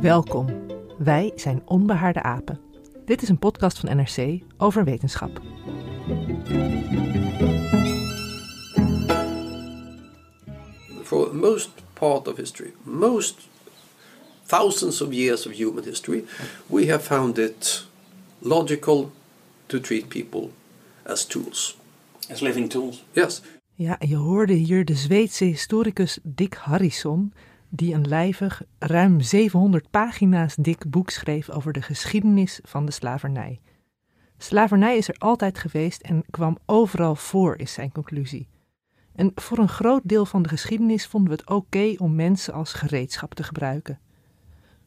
Welkom. Wij zijn Onbehaarde Apen. Dit is een podcast van NRC over wetenschap. For most part of history, most thousands of years of human history, we have found it logical to treat people as tools. As living tools? Yes. Ja, je hoorde hier de Zweedse historicus Dick Harrison, die een lijvig, ruim 700 pagina's dik boek schreef over de geschiedenis van de slavernij. Slavernij is er altijd geweest en kwam overal voor, is zijn conclusie. En voor een groot deel van de geschiedenis vonden we het oké om mensen als gereedschap te gebruiken.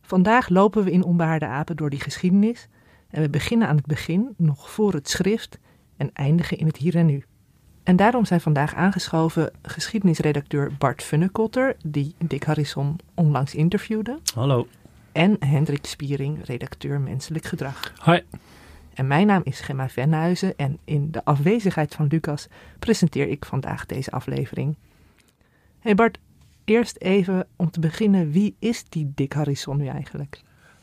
Vandaag lopen we in Onbehaarde Apen door die geschiedenis en we beginnen aan het begin, nog voor het schrift, en eindigen in het hier en nu. En daarom zijn vandaag aangeschoven geschiedenisredacteur Bart Funnekotter, die Dick Harrison onlangs interviewde. Hallo. En Hendrik Spiering, redacteur Menselijk Gedrag. Hoi. En mijn naam is Gemma Venhuizen en in de afwezigheid van Lucas presenteer ik vandaag deze aflevering. Hey Bart, eerst even om te beginnen, wie is die Dick Harrison nu eigenlijk?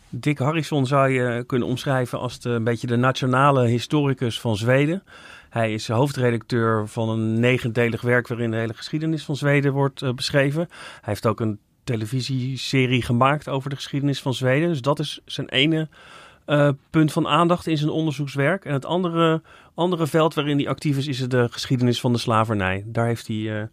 Dick Harrison zou je kunnen omschrijven als een beetje de nationale historicus van Zweden. Hij is hoofdredacteur van een 9-delig werk waarin de hele geschiedenis van Zweden wordt beschreven. Hij heeft ook een televisieserie gemaakt over de geschiedenis van Zweden. Dus dat is zijn ene punt van aandacht in zijn onderzoekswerk. En het andere veld waarin hij actief is, is de geschiedenis van de slavernij. Daar heeft hij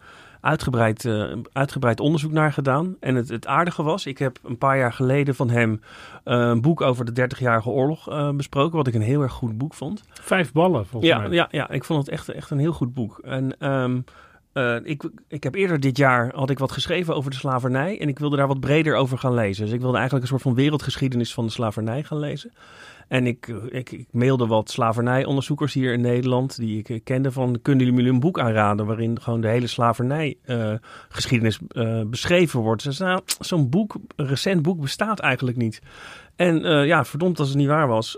uitgebreid onderzoek naar gedaan. En het aardige was, ik heb een paar jaar geleden van hem een boek over de Dertigjarige Oorlog besproken, wat ik een heel erg goed boek vond. 5 ballen volgens mij. Ja, ik vond het echt een heel goed boek. En ik heb eerder dit jaar had ik wat geschreven over de slavernij en ik wilde daar wat breder over gaan lezen. Dus ik wilde eigenlijk een soort van wereldgeschiedenis van de slavernij gaan lezen. En ik mailde wat slavernijonderzoekers hier in Nederland die ik kende van, kunnen jullie me een boek aanraden waarin gewoon de hele slavernijgeschiedenis beschreven wordt. Ze zei, nou, zo'n boek, een recent boek bestaat eigenlijk niet. En verdomd als het niet waar was.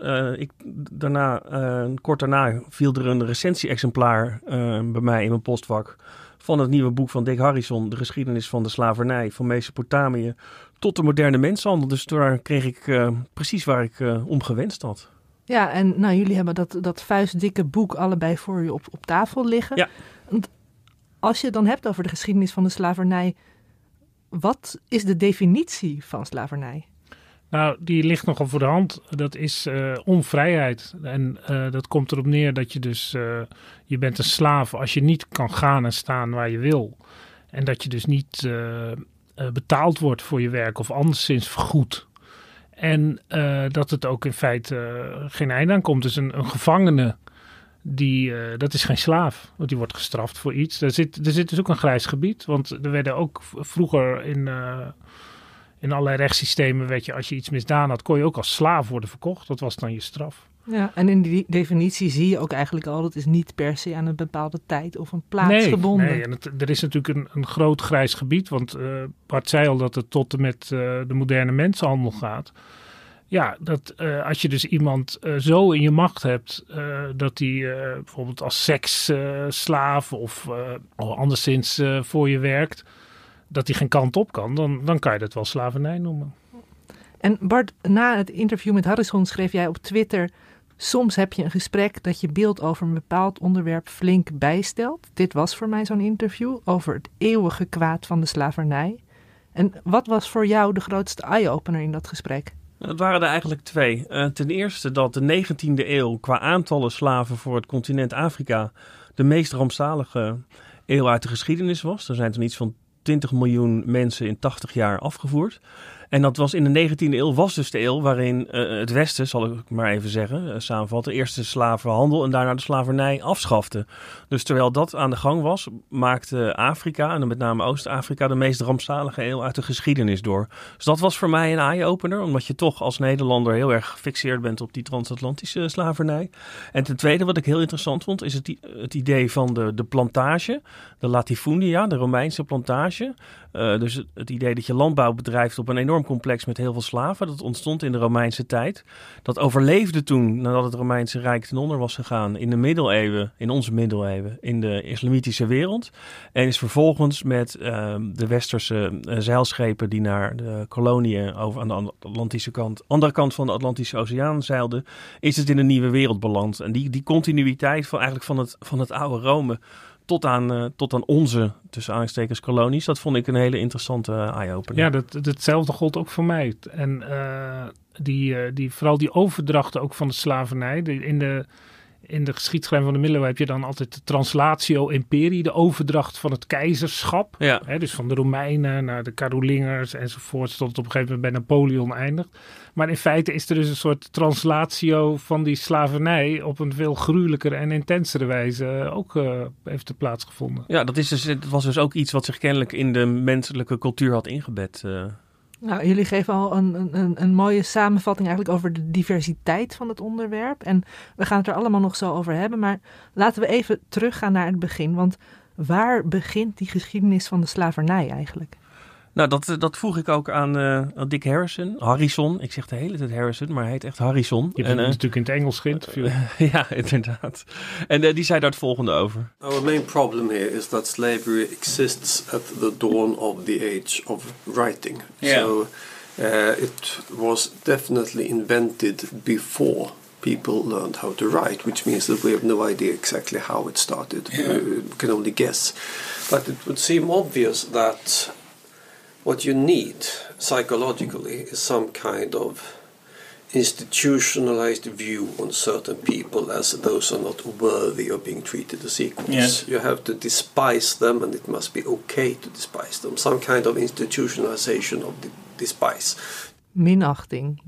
Kort daarna viel er een recensie-exemplaar bij mij in mijn postvak van het nieuwe boek van Dick Harrison, de geschiedenis van de slavernij van Mesopotamië tot de moderne mensenhandel. Dus daar kreeg ik precies waar ik om gewenst had. Ja, en nou, jullie hebben dat vuistdikke boek allebei voor je op tafel liggen. Ja. Als je het dan hebt over de geschiedenis van de slavernij, wat is de definitie van slavernij? Nou, die ligt nogal voor de hand. Dat is onvrijheid. En dat komt erop neer dat je dus je bent een slaaf als je niet kan gaan en staan waar je wil. En dat je dus niet betaald wordt voor je werk of anderszins vergoed. En dat het ook in feite geen einde aan komt. Dus een gevangene, dat is geen slaaf. Want die wordt gestraft voor iets. Er zit dus ook een grijs gebied. Want er werden ook vroeger in allerlei rechtssystemen, weet je, als je iets misdaan had, kon je ook als slaaf worden verkocht. Dat was dan je straf. Ja, en in die definitie zie je ook eigenlijk al, dat is niet per se aan een bepaalde tijd of een plaats gebonden. Nee, en er is natuurlijk een groot grijs gebied, want Bart zei al dat het tot en met de moderne mensenhandel gaat. Ja, dat als je dus iemand zo in je macht hebt, dat die bijvoorbeeld als seksslaaf of anderszins voor je werkt, dat hij geen kant op kan, dan kan je dat wel slavernij noemen. En Bart, na het interview met Harrison schreef jij op Twitter, soms heb je een gesprek dat je beeld over een bepaald onderwerp flink bijstelt. Dit was voor mij zo'n interview over het eeuwige kwaad van de slavernij. En wat was voor jou de grootste eye-opener in dat gesprek? Het waren er eigenlijk 2. Ten eerste dat de 19e eeuw qua aantallen slaven voor het continent Afrika de meest rampzalige eeuw uit de geschiedenis was. Er zijn toen iets van 20 miljoen mensen in 80 jaar afgevoerd. En dat was in de 19e eeuw, was dus de eeuw waarin het Westen, zal ik maar even zeggen, samenvatten, eerst de slavenhandel en daarna de slavernij afschafte. Dus terwijl dat aan de gang was, maakte Afrika, en dan met name Oost-Afrika, de meest rampzalige eeuw uit de geschiedenis door. Dus dat was voor mij een eye-opener, omdat je toch als Nederlander heel erg gefixeerd bent op die transatlantische slavernij. En ten tweede, wat ik heel interessant vond, is het idee van de plantage, de Latifundia, de Romeinse plantage. Dus het idee dat je landbouw bedrijft op een enorm complex met heel veel slaven. Dat ontstond in de Romeinse tijd. Dat overleefde toen, nadat het Romeinse Rijk ten onder was gegaan, in de middeleeuwen, in onze middeleeuwen, in de islamitische wereld. En is vervolgens met de westerse zeilschepen die naar de koloniën over aan de Atlantische kant, andere kant van de Atlantische Oceaan zeilden, is het in een nieuwe wereld beland. En die continuïteit van eigenlijk van het oude Rome tot aan onze, tussen aanstekens, kolonies. Dat vond ik een hele interessante eye-opener. Ja, datzelfde gold ook voor mij. En vooral die overdrachten ook van de slavernij. In de geschiedschrijving van de middeleeuwen heb je dan altijd de translatio imperii, de overdracht van het keizerschap. Ja. Hè, dus van de Romeinen naar de Carolingers enzovoort, tot het op een gegeven moment bij Napoleon eindigt. Maar in feite is er dus een soort translatio van die slavernij op een veel gruwelijkere en intensere wijze ook heeft plaatsgevonden. Ja, het was dus ook iets wat zich kennelijk in de menselijke cultuur had ingebed. Nou, jullie geven al een mooie samenvatting eigenlijk over de diversiteit van het onderwerp. En we gaan het er allemaal nog zo over hebben. Maar laten we even teruggaan naar het begin. Want waar begint die geschiedenis van de slavernij eigenlijk? Nou, dat vroeg ik ook aan Dick Harrison. Ik zeg de hele tijd Harrison, maar hij heet echt Harrison. Je hebt natuurlijk in het Engels geïnterviewd. Ja, inderdaad. En die zei daar het volgende over. Our main problem here is that slavery exists at the dawn of the age of writing. Yeah. So it was definitely invented before people learned how to write, which means that we have no idea exactly how it started. Yeah. We can only guess. But it would seem obvious that what you need psychologically is some kind of institutionalized view on certain people as those are not worthy of being treated as equals. Yes. You have to despise them, and it must be okay to despise them. Some kind of institutionalization of the despise. Minachting,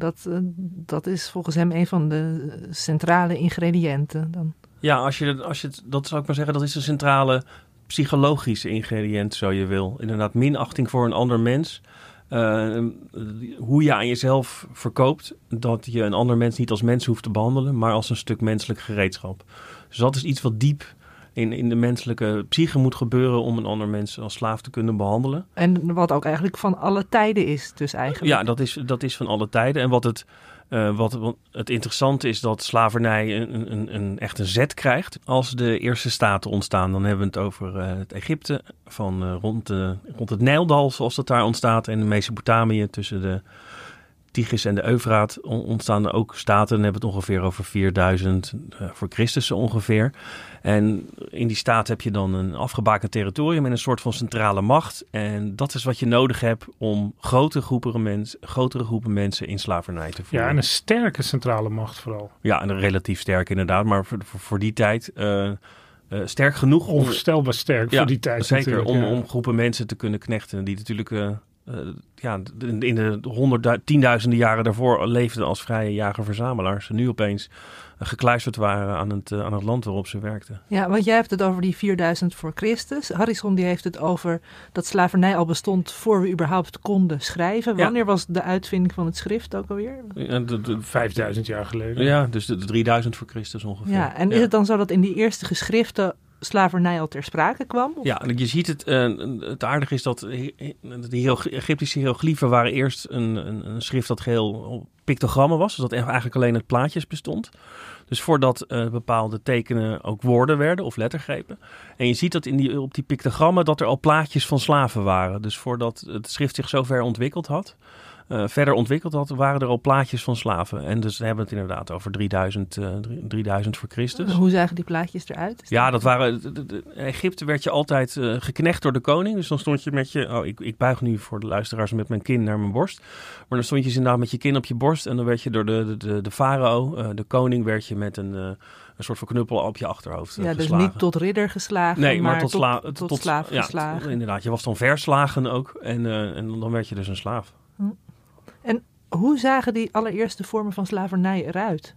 dat is volgens hem een van de centrale ingrediënten. Dan. Ja, als je dat zou ik maar zeggen, dat is de centrale psychologische ingrediënt, zo je wil. Inderdaad, minachting voor een ander mens. Hoe je aan jezelf verkoopt dat je een ander mens niet als mens hoeft te behandelen, maar als een stuk menselijk gereedschap. Dus dat is iets wat diep in de menselijke psyche moet gebeuren om een ander mens als slaaf te kunnen behandelen. En wat ook eigenlijk van alle tijden is, dus eigenlijk. Ja, dat is van alle tijden. En wat het interessante is dat slavernij echt een zet krijgt als de eerste staten ontstaan. Dan hebben we het over het Egypte van rond het Nijldal zoals dat daar ontstaat. En de Mesopotamië tussen de Tigris en de Eufraat ontstaan er ook staten. Dan hebben we het ongeveer over 4000 voor Christus ongeveer. En in die staat heb je dan een afgebakend territorium en een soort van centrale macht. En dat is wat je nodig hebt om grotere groepen mensen in slavernij te voeren. Ja, en een sterke centrale macht vooral. Ja, en een relatief sterk inderdaad. Maar voor die tijd sterk genoeg. Onvoorstelbaar sterk voor die tijd. Zeker om groepen mensen te kunnen knechten die natuurlijk... in de tienduizenden jaren daarvoor leefden als vrije jager-verzamelaars. En nu opeens gekluisterd waren aan het land waarop ze werkten. Ja, want jij hebt het over die 4000 voor Christus. Harrison die heeft het over dat slavernij al bestond voor we überhaupt konden schrijven. Wanneer was de uitvinding van het schrift ook alweer? 5000 jaar geleden. Ja, dus de 3000 voor Christus ongeveer. Ja, en is het dan zo dat in die eerste geschriften slavernij al ter sprake kwam? Of? Ja, je ziet het. Het aardige is dat de Egyptische hiërogliefen waren eerst een schrift dat geheel op pictogrammen was. Dus dat eigenlijk alleen uit plaatjes bestond. Dus voordat bepaalde tekenen ook woorden werden of lettergrepen. En je ziet dat op die pictogrammen dat er al plaatjes van slaven waren. Dus voordat het schrift zich zover verder ontwikkeld had, waren er al plaatjes van slaven. En dus we hebben het inderdaad over 3000 voor Christus. Hoe zagen die plaatjes eruit? Ja, dat waren... In Egypte werd je altijd geknecht door de koning. Dus dan stond je met je... Oh, ik buig nu voor de luisteraars met mijn kin naar mijn borst. Maar dan stond je inderdaad met je kin op je borst. En dan werd je door de farao, de koning, werd je met een soort van knuppel op je achterhoofd geslagen. Dus niet tot ridder geslagen, nee, maar tot slaaf geslagen. Inderdaad, je was dan verslagen ook. En dan werd je dus een slaaf. En hoe zagen die allereerste vormen van slavernij eruit?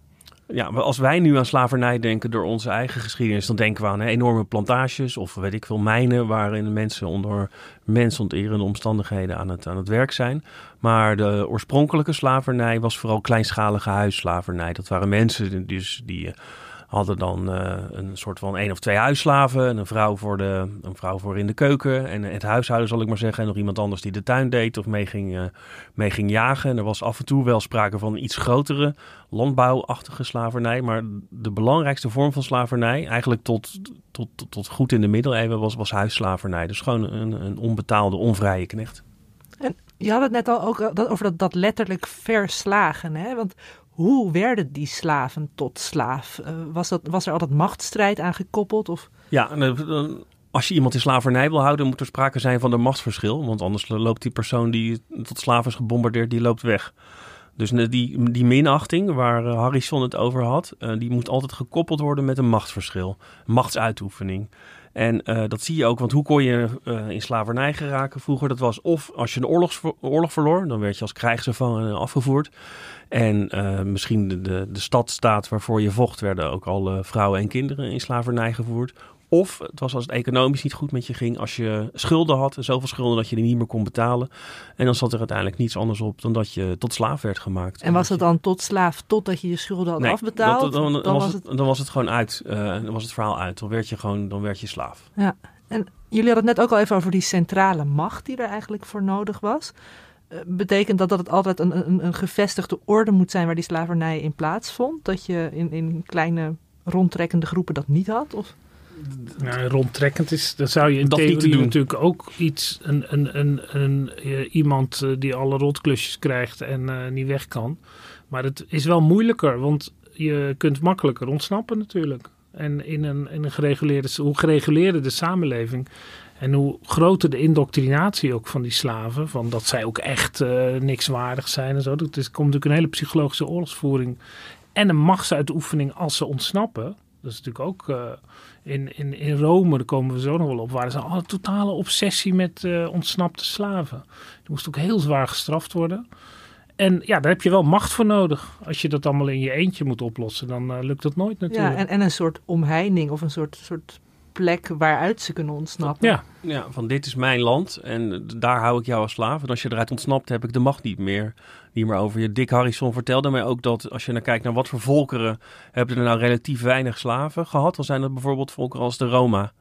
Ja, maar als wij nu aan slavernij denken door onze eigen geschiedenis, dan denken we aan enorme plantages of weet ik veel mijnen waarin mensen onder mensonterende omstandigheden aan het werk zijn. Maar de oorspronkelijke slavernij was vooral kleinschalige huisslavernij. Dat waren mensen dus die hadden dan een soort van 1 of 2 huisslaven en een vrouw voor in de keuken en het huishouden zal ik maar zeggen en nog iemand anders die de tuin deed of mee ging jagen. En er was af en toe wel sprake van een iets grotere landbouwachtige slavernij, maar de belangrijkste vorm van slavernij eigenlijk tot goed in de middeleeuwen was huisslavernij. Dus gewoon een onbetaalde, onvrije knecht. En je had het net al ook over dat letterlijk verslagen, hè? Want hoe werden die slaven tot slaaf? Was er altijd machtsstrijd aan gekoppeld? Of? Ja, als je iemand in slavernij wil houden, moet er sprake zijn van een machtsverschil. Want anders loopt die persoon die tot slaaf is gebombardeerd, die loopt weg. Dus die minachting waar Harrison het over had, die moet altijd gekoppeld worden met een machtsverschil. Machtsuitoefening. En dat zie je ook, want hoe kon je in slavernij geraken vroeger? Dat was of als je een oorlog verloor, dan werd je als krijgsgevangene afgevoerd. En misschien de stadstaat waarvoor je vocht, werden ook al vrouwen en kinderen in slavernij gevoerd. Of het was als het economisch niet goed met je ging, als je schulden had, zoveel schulden dat je die niet meer kon betalen. En dan zat er uiteindelijk niets anders op dan dat je tot slaaf werd gemaakt. En was het dan tot slaaf totdat je je schulden had afbetaald? Dan was het gewoon uit. Dan was het verhaal uit. Dan werd je slaaf. Ja, en jullie hadden het net ook al even over die centrale macht die er eigenlijk voor nodig was. Betekent dat het altijd een gevestigde orde moet zijn waar die slavernij in plaatsvond? Dat je in kleine rondtrekkende groepen dat niet had? Of? Nou, rondtrekkend is, dan zou je in theorie natuurlijk ook iets, iemand die alle rotklusjes krijgt en niet weg kan. Maar het is wel moeilijker, want je kunt makkelijker ontsnappen natuurlijk. En in een hoe gereguleerder de samenleving en hoe groter de indoctrinatie ook van die slaven, van dat zij ook echt niks waardig zijn en zo. Dat komt natuurlijk een hele psychologische oorlogsvoering en een machtsuitoefening als ze ontsnappen. Dat is natuurlijk ook in Rome, daar komen we zo nog wel op, waren ze al een totale obsessie met ontsnapte slaven. Die moest ook heel zwaar gestraft worden. En ja, daar heb je wel macht voor nodig. Als je dat allemaal in je eentje moet oplossen, dan lukt dat nooit natuurlijk. Ja, en een soort omheining of een soort plek waaruit ze kunnen ontsnappen. Ja, van dit is mijn land en daar hou ik jou als slaaf. En als je eruit ontsnapt, heb ik de macht niet meer over je. Dick Harrison vertelde mij ook dat als je nou kijkt naar wat voor volkeren hebben er nou relatief weinig slaven gehad, dan zijn dat bijvoorbeeld volkeren als de Roma.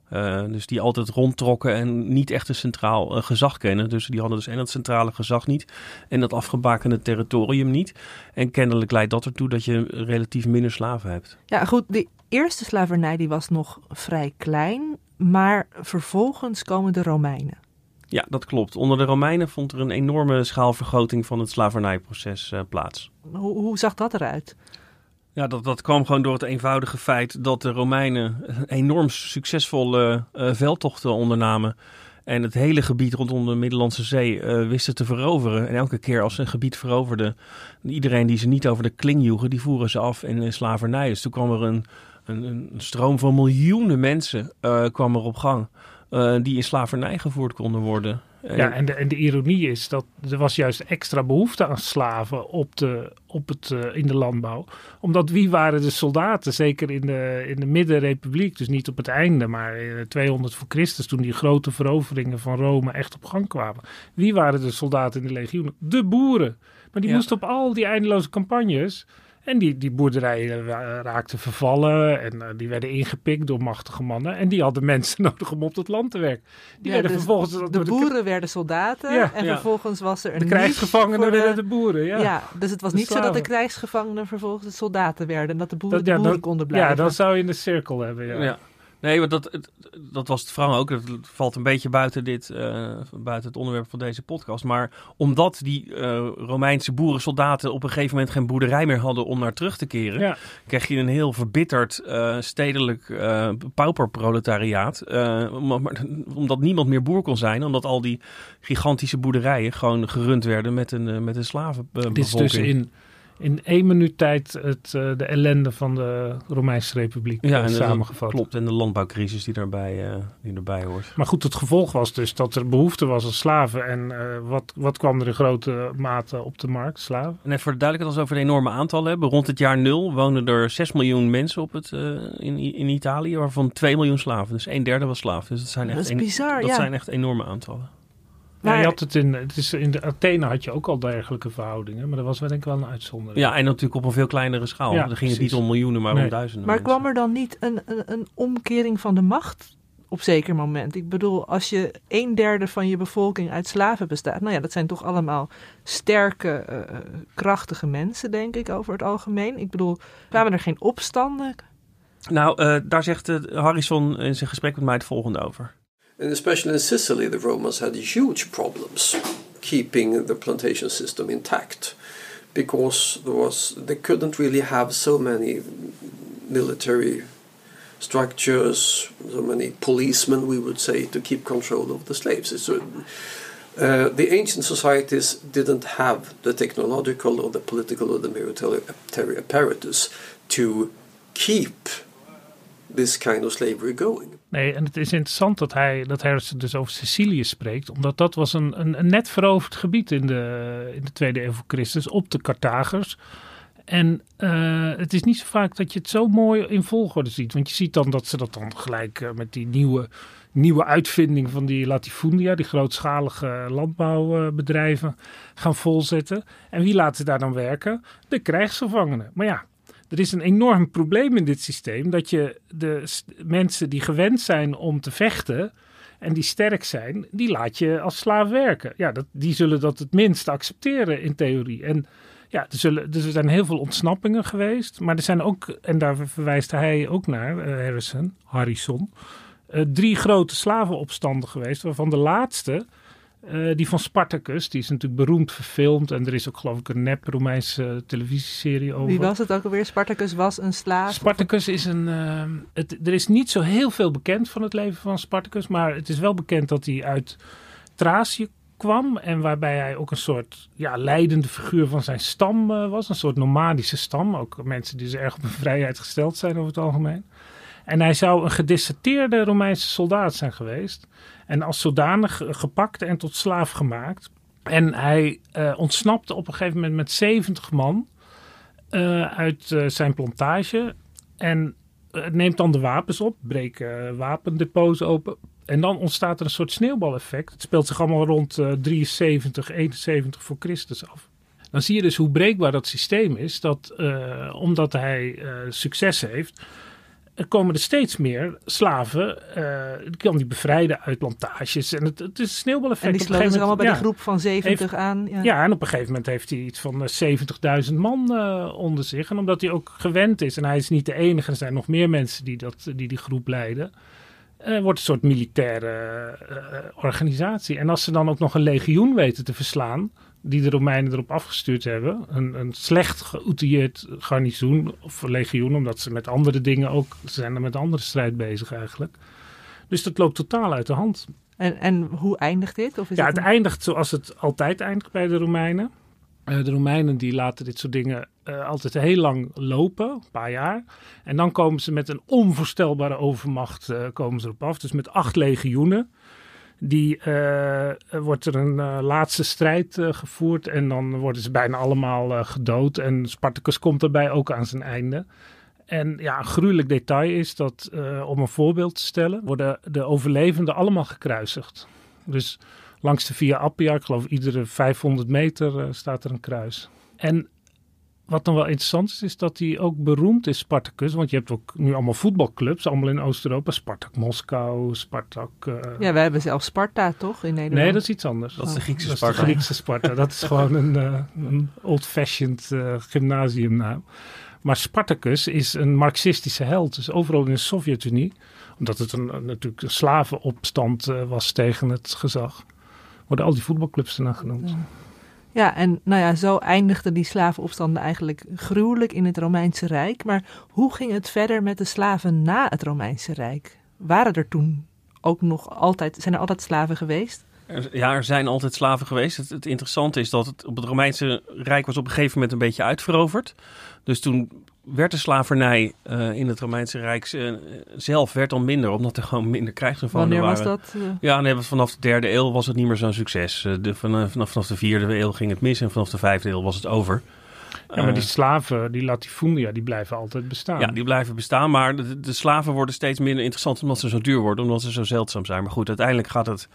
Dus die altijd rondtrokken en niet echt een centraal gezag kennen. Dus die hadden dus en dat centrale gezag niet en dat afgebakende territorium niet. En kennelijk leidt dat ertoe dat je relatief minder slaven hebt. Ja, goed, die eerste slavernij die was nog vrij klein, maar vervolgens komen de Romeinen. Ja, dat klopt. Onder de Romeinen vond er een enorme schaalvergroting van het slavernijproces plaats. Hoe zag dat eruit? Ja, dat kwam gewoon door het eenvoudige feit dat de Romeinen enorm succesvolle veldtochten ondernamen. En het hele gebied rondom de Middellandse Zee wisten te veroveren. En elke keer als ze een gebied veroverden, iedereen die ze niet over de kling joegen, die voeren ze af in slavernij. Dus toen kwam er een stroom van miljoenen mensen kwam er op gang. Die in slavernij gevoerd konden worden. Ja, en de ironie is dat er was juist extra behoefte aan slaven in de landbouw. Omdat wie waren de soldaten, zeker in de Middenrepubliek, dus niet op het einde, maar 200 voor Christus, toen die grote veroveringen van Rome echt op gang kwamen. Wie waren de soldaten in de legioenen? De boeren. Maar die moesten op al die eindeloze campagnes. En die boerderijen raakten vervallen en die werden ingepikt door machtige mannen. En die hadden mensen nodig om op dat land te werken. De boeren werden soldaten en vervolgens was er een niche. De krijgsgevangenen werden de boeren, dus het was niet zo dat de krijgsgevangenen vervolgens de soldaten werden. En dat de boeren konden blijven. Ja, dan zou je een cirkel hebben, ja. Nee, want dat was het verhaal ook. Dat valt een beetje buiten het onderwerp van deze podcast. Maar omdat die Romeinse boerensoldaten op een gegeven moment geen boerderij meer hadden om naar terug te keren, kreeg je een heel verbitterd stedelijk pauperproletariaat. Omdat niemand meer boer kon zijn. Omdat al die gigantische boerderijen gewoon gerund werden met een slavenbevolking. Dit is dus in in 1 minuut tijd de ellende van de Romeinse Republiek samengevat. Klopt, en de landbouwcrisis die erbij hoort. Maar goed, het gevolg was dus dat er behoefte was aan slaven. En wat kwam er in grote mate op de markt? Slaven. En even voor de duidelijkheid, als we over de enorme aantallen hebben. Rond het jaar 0 woonden er 6 miljoen mensen op in Italië, waarvan 2 miljoen slaven. Dus 1/3 was slaaf. Dus dat zijn echt, dat is bizar, dat zijn echt enorme aantallen. Maar ja, je had in de Athene had je ook al dergelijke verhoudingen. Maar dat was denk ik wel een uitzondering. Ja, en natuurlijk op een veel kleinere schaal. Ja, dan ging het niet om miljoenen, maar om duizenden. Maar mensen. Kwam er dan niet een omkering van de macht op zeker moment? Ik bedoel, als je 1/3 van je bevolking uit slaven bestaat. Nou ja, dat zijn toch allemaal sterke, krachtige mensen, denk ik, over het algemeen. Ik bedoel, kwamen er geen opstanden? Nou, daar zegt Harrison in zijn gesprek met mij het volgende over. And especially in Sicily, the Romans had huge problems keeping the plantation system intact because they couldn't really have so many military structures, so many policemen, we would say, to keep control of the slaves. The ancient societies didn't have the technological or the political or the military apparatus to keep this kind of slavery going. Nee, en het is interessant dat Harrison dus over Sicilië spreekt, omdat dat was een net veroverd gebied in de 2e eeuw voor Christus op de Carthagers. En het is niet zo vaak dat je het zo mooi in volgorde ziet, want je ziet dan dat ze dat dan gelijk met die nieuwe uitvinding van die Latifundia, die grootschalige landbouwbedrijven, gaan volzetten. En wie laat ze daar dan werken? De krijgsgevangenen. Maar ja. Er is een enorm probleem in dit systeem dat je de mensen die gewend zijn om te vechten en die sterk zijn, die laat je als slaaf werken. Ja, die zullen dat het minst accepteren in theorie. En ja, er zijn heel veel ontsnappingen geweest, maar er zijn ook, en daar verwijst hij ook naar, Harrison, 3 grote slavenopstanden geweest, waarvan de laatste, die van Spartacus, die is natuurlijk beroemd verfilmd. En er is ook geloof ik een nep Romeinse televisieserie over. Wie was het ook alweer? Spartacus was een slaaf? Spartacus is er is niet zo heel veel bekend van het leven van Spartacus. Maar het is wel bekend dat hij uit Thracië kwam. En waarbij hij ook een soort leidende figuur van zijn stam was. Een soort nomadische stam. Ook mensen die dus erg op hun vrijheid gesteld zijn over het algemeen. En hij zou een gedisserteerde Romeinse soldaat zijn geweest. En als zodanig gepakt en tot slaaf gemaakt. En hij ontsnapte op een gegeven moment met 70 man uit zijn plantage. En neemt dan de wapens op, breekt wapendepots open. En dan ontstaat er een soort sneeuwbaleffect. Het speelt zich allemaal rond 73, 71 voor Christus af. Dan zie je dus hoe breekbaar dat systeem is. Dat omdat hij succes heeft, er komen er steeds meer slaven. Die kan die bevrijden uit plantages. En het is een sneeuwbaleffect. En die sluiten zich allemaal bij de groep van 70 aan. Ja. En op een gegeven moment heeft hij iets van 70.000 man onder zich. En omdat hij ook gewend is. En hij is niet de enige. Er zijn nog meer mensen die groep leiden. Wordt een soort militaire organisatie. En als ze dan ook nog een legioen weten te verslaan, die de Romeinen erop afgestuurd hebben, een slecht geoutilleerd garnizoen of legioen, omdat ze met andere dingen ook, ze zijn er met andere strijd bezig eigenlijk. Dus dat loopt totaal uit de hand. En hoe eindigt dit? Of is het eindigt zoals het altijd eindigt bij de Romeinen. De Romeinen die laten dit soort dingen altijd heel lang lopen, een paar jaar. En dan komen ze met een onvoorstelbare overmacht komen ze erop af. Dus met 8 legioenen. Wordt er een laatste strijd gevoerd en dan worden ze bijna allemaal gedood. En Spartacus komt daarbij ook aan zijn einde. En een gruwelijk detail is dat, om een voorbeeld te stellen, worden de overlevenden allemaal gekruisigd. Dus langs de Via Appia, ik geloof iedere 500 meter staat er een kruis. En wat dan wel interessant is, is dat hij ook beroemd is, Spartacus. Want je hebt ook nu allemaal voetbalclubs, allemaal in Oost-Europa. Spartak Moskou, Spartak... Ja, wij hebben zelfs Sparta, toch, in Nederland? Nee, dat is iets anders. Dat is de Griekse Sparta. Dat is gewoon een old-fashioned gymnasiumnaam. Maar Spartacus is een marxistische held. Dus overal in de Sovjet-Unie, omdat het natuurlijk een slavenopstand was tegen het gezag, worden al die voetbalclubs ernaar genoemd. Ja. Ja, en zo eindigden die slavenopstanden eigenlijk gruwelijk in het Romeinse Rijk. Maar hoe ging het verder met de slaven na het Romeinse Rijk? Zijn er altijd slaven geweest? Ja, er zijn altijd slaven geweest. Het interessante is dat het op het Romeinse Rijk was op een gegeven moment een beetje uitveroverd. Dus toen werd de slavernij in het Romeinse Rijk zelf werd dan minder, omdat er gewoon minder krijgsgevangenen waren. Wanneer was dat? Ja, nee, vanaf de 3e eeuw was het niet meer zo'n succes. Vanaf de 4e eeuw ging het mis en vanaf de 5e eeuw was het over. Ja, maar die slaven, die Latifundia, die blijven altijd bestaan. Ja, die blijven bestaan, maar de slaven worden steeds minder interessant omdat ze zo duur worden, omdat ze zo zeldzaam zijn. Maar goed, uiteindelijk gaat het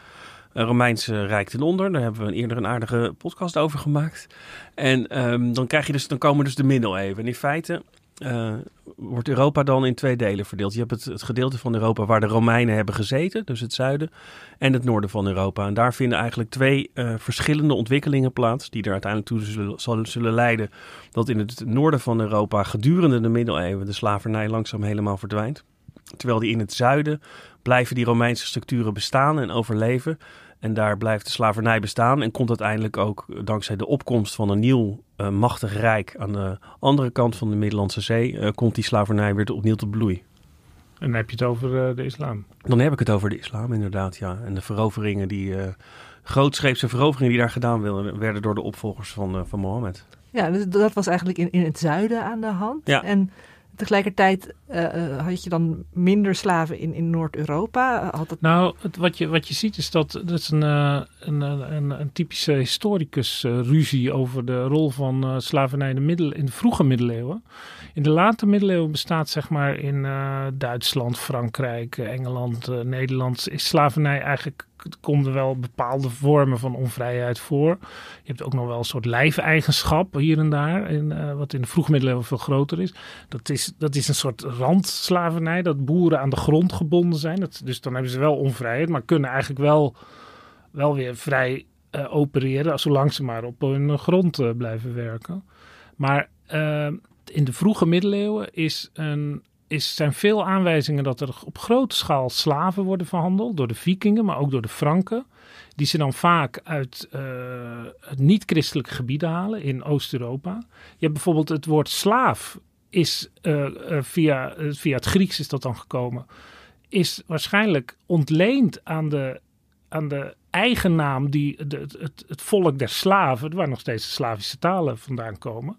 Romeinse Rijk ten onder. Daar hebben we eerder een aardige podcast over gemaakt. En dan komen dus de middeleeuwen. En in feite wordt Europa dan in twee delen verdeeld. Je hebt het gedeelte van Europa waar de Romeinen hebben gezeten, dus het zuiden, en het noorden van Europa. En daar vinden eigenlijk twee verschillende ontwikkelingen plaats, die er uiteindelijk toe zullen leiden dat in het noorden van Europa gedurende de middeleeuwen de slavernij langzaam helemaal verdwijnt. Terwijl die in het zuiden blijven die Romeinse structuren bestaan en overleven. En daar blijft de slavernij bestaan en komt uiteindelijk ook dankzij de opkomst van een nieuw machtig rijk aan de andere kant van de Middellandse Zee, komt die slavernij weer opnieuw tot bloei. En dan heb je het over de islam. Dan heb ik het over de islam, inderdaad, ja. En de veroveringen, grootscheepse veroveringen die daar gedaan werden door de opvolgers van Mohammed. Ja, dus dat was eigenlijk in het zuiden aan de hand. Ja. En tegelijkertijd had je dan minder slaven in Noord-Europa? Nou, wat je ziet is dat is een typische historicus-ruzie over de rol van slavernij in de vroege middeleeuwen. In de late middeleeuwen bestaat zeg maar in Duitsland, Frankrijk, Engeland, Nederland is slavernij eigenlijk. Het komen wel bepaalde vormen van onvrijheid voor. Je hebt ook nog wel een soort lijfeigenschap hier en daar. Wat in de vroegmiddeleeuwen veel groter is. Dat is een soort randslavernij. Dat boeren aan de grond gebonden zijn. Dus dan hebben ze wel onvrijheid. Maar kunnen eigenlijk wel weer vrij opereren. Zolang ze maar op hun grond blijven werken. Maar in de vroege middeleeuwen zijn veel aanwijzingen dat er op grote schaal slaven worden verhandeld door de Vikingen, maar ook door de Franken, die ze dan vaak uit niet-christelijke gebieden halen in Oost-Europa. Je hebt bijvoorbeeld het woord slaaf is via het Grieks is dat dan gekomen, is waarschijnlijk ontleend aan de eigen naam die het volk der slaven, waar nog steeds de Slavische talen vandaan komen.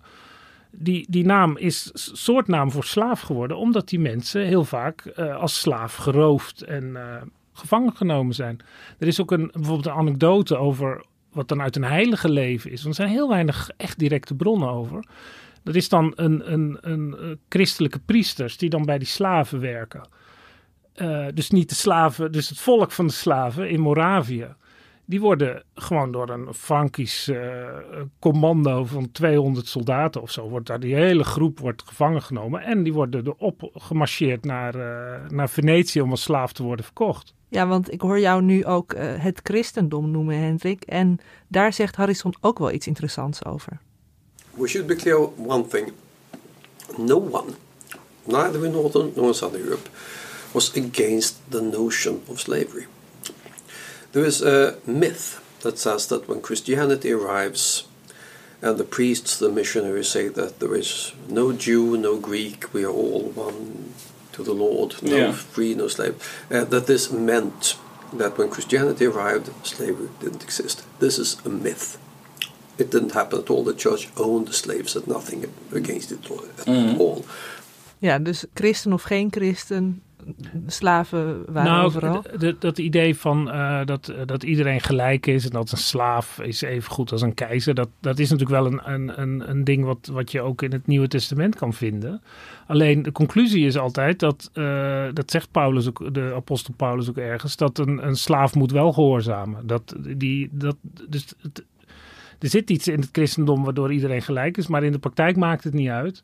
Die naam is soortnaam voor slaaf geworden, omdat die mensen heel vaak als slaaf geroofd en gevangen genomen zijn. Er is ook bijvoorbeeld een anekdote over wat dan uit een heilige leven is. Want er zijn heel weinig echt directe bronnen over. Dat is dan een christelijke priesters die dan bij die slaven werken. Dus niet de slaven, dus het volk van de slaven in Moravië. Die worden gewoon door een Frankisch commando van 200 soldaten of zo, wordt daar die hele groep wordt gevangen genomen. En die worden erop gemarcheerd naar Venetië om als slaaf te worden verkocht. Ja, want ik hoor jou nu ook het christendom noemen, Hendrik. En daar zegt Harrison ook wel iets interessants over. We should be clear one thing. No one, neither in Northern nor in Southern Europe, was against the notion of slavery. There is a myth that says that when Christianity arrives and the priests, the missionaries say that there is no Jew, no Greek, we are all one to the Lord, no free, no slave, that this meant that when Christianity arrived, slavery didn't exist. This is a myth. It didn't happen at all. The church owned the slaves, had nothing against it at all. Ja, dus christen of geen christen, slaven waren overal? Dat idee van dat iedereen gelijk is en dat een slaaf is even goed als een keizer, dat is natuurlijk wel een ding wat je ook in het Nieuwe Testament kan vinden. Alleen de conclusie is altijd dat zegt Paulus ook, de apostel Paulus ook ergens, dat een slaaf moet wel gehoorzamen. Er zit iets in het christendom waardoor iedereen gelijk is, maar in de praktijk maakt het niet uit.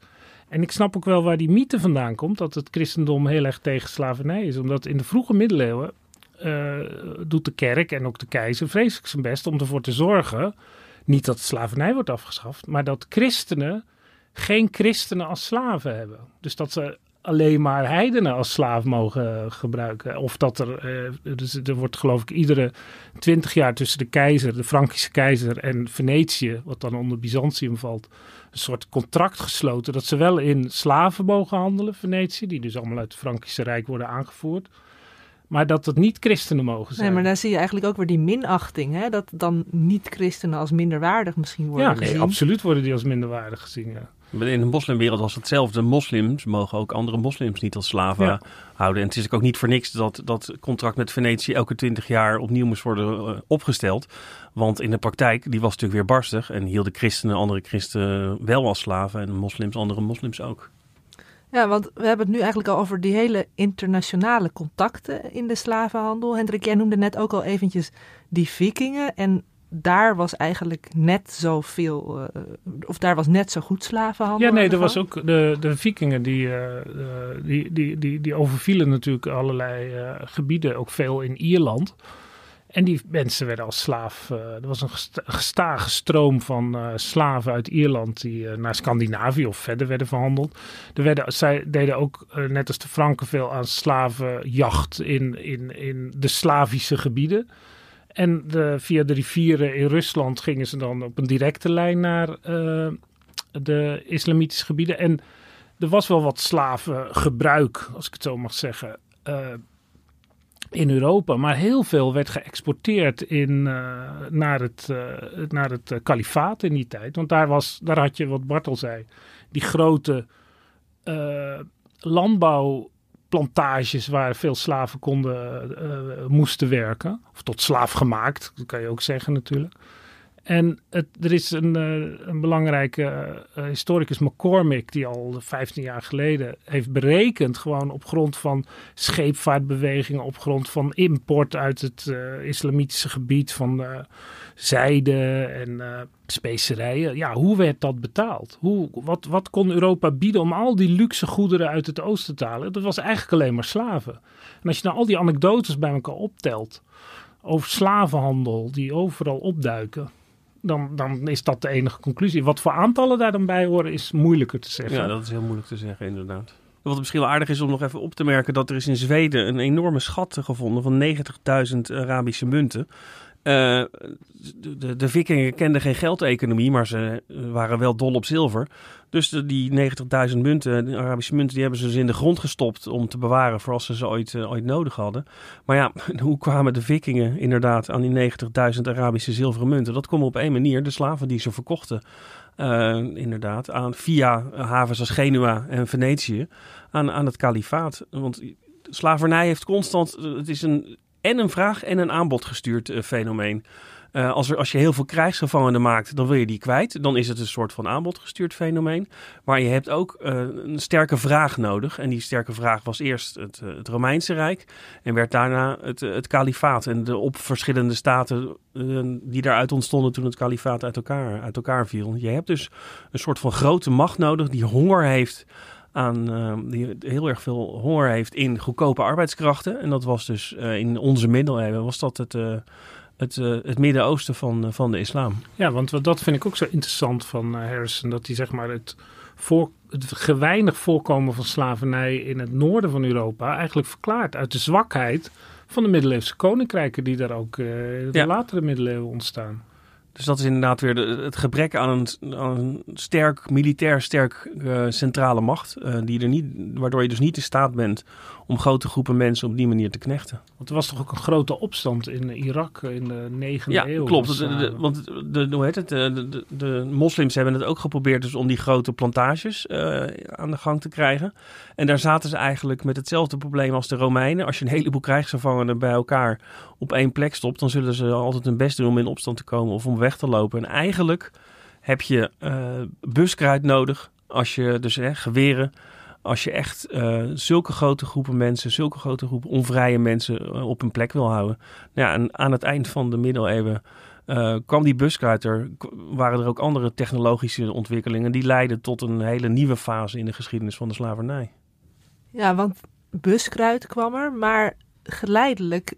En ik snap ook wel waar die mythe vandaan komt, dat het christendom heel erg tegen slavernij is. Omdat in de vroege middeleeuwen doet de kerk en ook de keizer vreselijk zijn best om ervoor te zorgen, niet dat slavernij wordt afgeschaft, maar dat christenen geen christenen als slaven hebben. Dus dat ze alleen maar heidenen als slaaf mogen gebruiken. Of dat er wordt geloof ik iedere 20 jaar tussen de keizer, de Frankische keizer en Venetië, wat dan onder Byzantium valt, een soort contract gesloten dat ze wel in slaven mogen handelen, Venetië, die dus allemaal uit het Frankische Rijk worden aangevoerd. maar dat het niet christenen mogen zijn. Nee, maar dan zie je eigenlijk ook weer die minachting, hè? Dat dan niet christenen als minderwaardig misschien worden gezien. Nee, absoluut worden die als minderwaardig gezien, ja. Maar in de moslimwereld was hetzelfde. Moslims mogen ook andere moslims niet als slaven houden. En het is ook niet voor niks dat dat contract met Venetië elke 20 jaar opnieuw moest worden opgesteld. Want in de praktijk, die was natuurlijk weer barstig. En hielden christenen andere christenen wel als slaven en moslims andere moslims ook. Ja, want we hebben het nu eigenlijk al over die hele internationale contacten in de slavenhandel. Hendrik, jij noemde net ook al eventjes die Vikingen en... Daar was eigenlijk net zoveel, of daar was net zo goed slavenhandel. Ja, nee, er was ook de Vikingen die overvielen natuurlijk allerlei gebieden, ook veel in Ierland. En die mensen werden als slaaf. Er was een gestage stroom van slaven uit Ierland die naar Scandinavië of verder werden verhandeld. Zij deden ook, net als de Franken, veel aan slavenjacht in de Slavische gebieden. En via de rivieren in Rusland gingen ze dan op een directe lijn naar de islamitische gebieden. En er was wel wat slavengebruik, als ik het zo mag zeggen, in Europa. Maar heel veel werd geëxporteerd naar het kalifaat in die tijd. Want daar had je, wat Bart al zei, die grote landbouwplantages waar veel slaven moesten werken. Of tot slaaf gemaakt, dat kan je ook zeggen natuurlijk. En er is een belangrijke historicus, McCormick, die al 15 jaar geleden heeft berekend, gewoon op grond van scheepvaartbewegingen, op grond van import uit het islamitische gebied van zijde en specerijen. Ja, hoe werd dat betaald? Wat kon Europa bieden om al die luxe goederen uit het oosten te halen? Dat was eigenlijk alleen maar slaven. En als je nou al die anekdotes bij elkaar optelt over slavenhandel die overal opduiken, dan is dat de enige conclusie. Wat voor aantallen daar dan bij horen is moeilijker te zeggen. Ja, dat is heel moeilijk te zeggen inderdaad. Wat misschien wel aardig is om nog even op te merken, dat er is in Zweden een enorme schat gevonden van 90.000 Arabische munten. De Vikingen kenden geen geldeconomie, maar ze waren wel dol op zilver. Dus die 90.000 munten, de Arabische munten, die hebben ze dus in de grond gestopt om te bewaren voor als ze ooit nodig hadden. Maar ja, hoe kwamen de Vikingen inderdaad aan die 90.000 Arabische zilveren munten? Dat kwam op één manier, de slaven die ze verkochten inderdaad, via havens als Genua en Venetië aan het kalifaat. Want slavernij heeft constant, het is een vraag en een aanbod gestuurd fenomeen. Als je heel veel krijgsgevangenen maakt, dan wil je die kwijt. Dan is het een soort van aanbod gestuurd fenomeen. Maar je hebt ook een sterke vraag nodig. En die sterke vraag was eerst het Romeinse Rijk. En werd daarna het kalifaat. En de op verschillende staten die daaruit ontstonden toen het kalifaat uit elkaar viel. Je hebt dus een soort van grote macht nodig die honger heeft die heel erg veel honger heeft in goedkope arbeidskrachten. En dat was dus in onze middeleeuwen was dat het Midden-Oosten van de islam. Ja, want dat vind ik ook zo interessant van Harrison, dat hij zeg maar het geweinig voorkomen van slavernij in het noorden van Europa eigenlijk verklaart uit de zwakheid van de middeleeuwse koninkrijken die daar ook in de latere middeleeuwen ontstaan. Dus dat is inderdaad weer het gebrek aan een militair sterk centrale macht. Waardoor je dus niet in staat bent om grote groepen mensen op die manier te knechten. Want er was toch ook een grote opstand in Irak in de 9e eeuw? Ja, klopt. Want de moslims hebben het ook geprobeerd dus om die grote plantages aan de gang te krijgen. En daar zaten ze eigenlijk met hetzelfde probleem als de Romeinen. Als je een heleboel krijgsgevangenen bij elkaar op één plek stopt, dan zullen ze altijd hun best doen om in opstand te komen of om weg te lopen. En eigenlijk heb je buskruid nodig, als je dus geweren, als je echt zulke grote groepen onvrije mensen op een plek wil houden. Ja, en aan het eind van de middeleeuwen kwam die buskruid er, waren er ook andere technologische ontwikkelingen die leidden tot een hele nieuwe fase in de geschiedenis van de slavernij. Ja, want buskruid kwam er, maar geleidelijk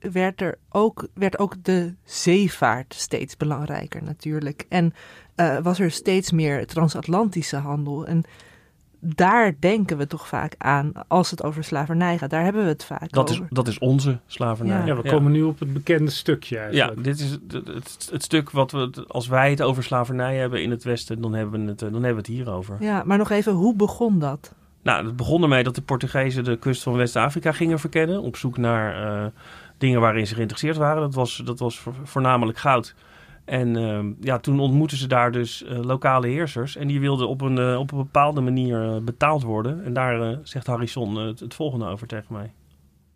werd ook de zeevaart steeds belangrijker natuurlijk. En was er steeds meer transatlantische handel. En daar denken we toch vaak aan als het over slavernij gaat. Daar hebben we het vaak over. Dat is onze slavernij. Ja, we komen nu op het bekende stukje eigenlijk. Ja, dit is het stuk wat we, als wij het over slavernij hebben in het Westen, dan hebben we het hierover. Ja, maar nog even, hoe begon dat? Nou, het begon ermee dat de Portugezen de kust van West-Afrika gingen verkennen. Op zoek naar dingen waarin ze geïnteresseerd waren. Dat was voornamelijk goud. En toen ontmoetten ze daar dus lokale heersers. En die wilden op een bepaalde manier betaald worden. En daar zegt Harrison het volgende over tegen mij.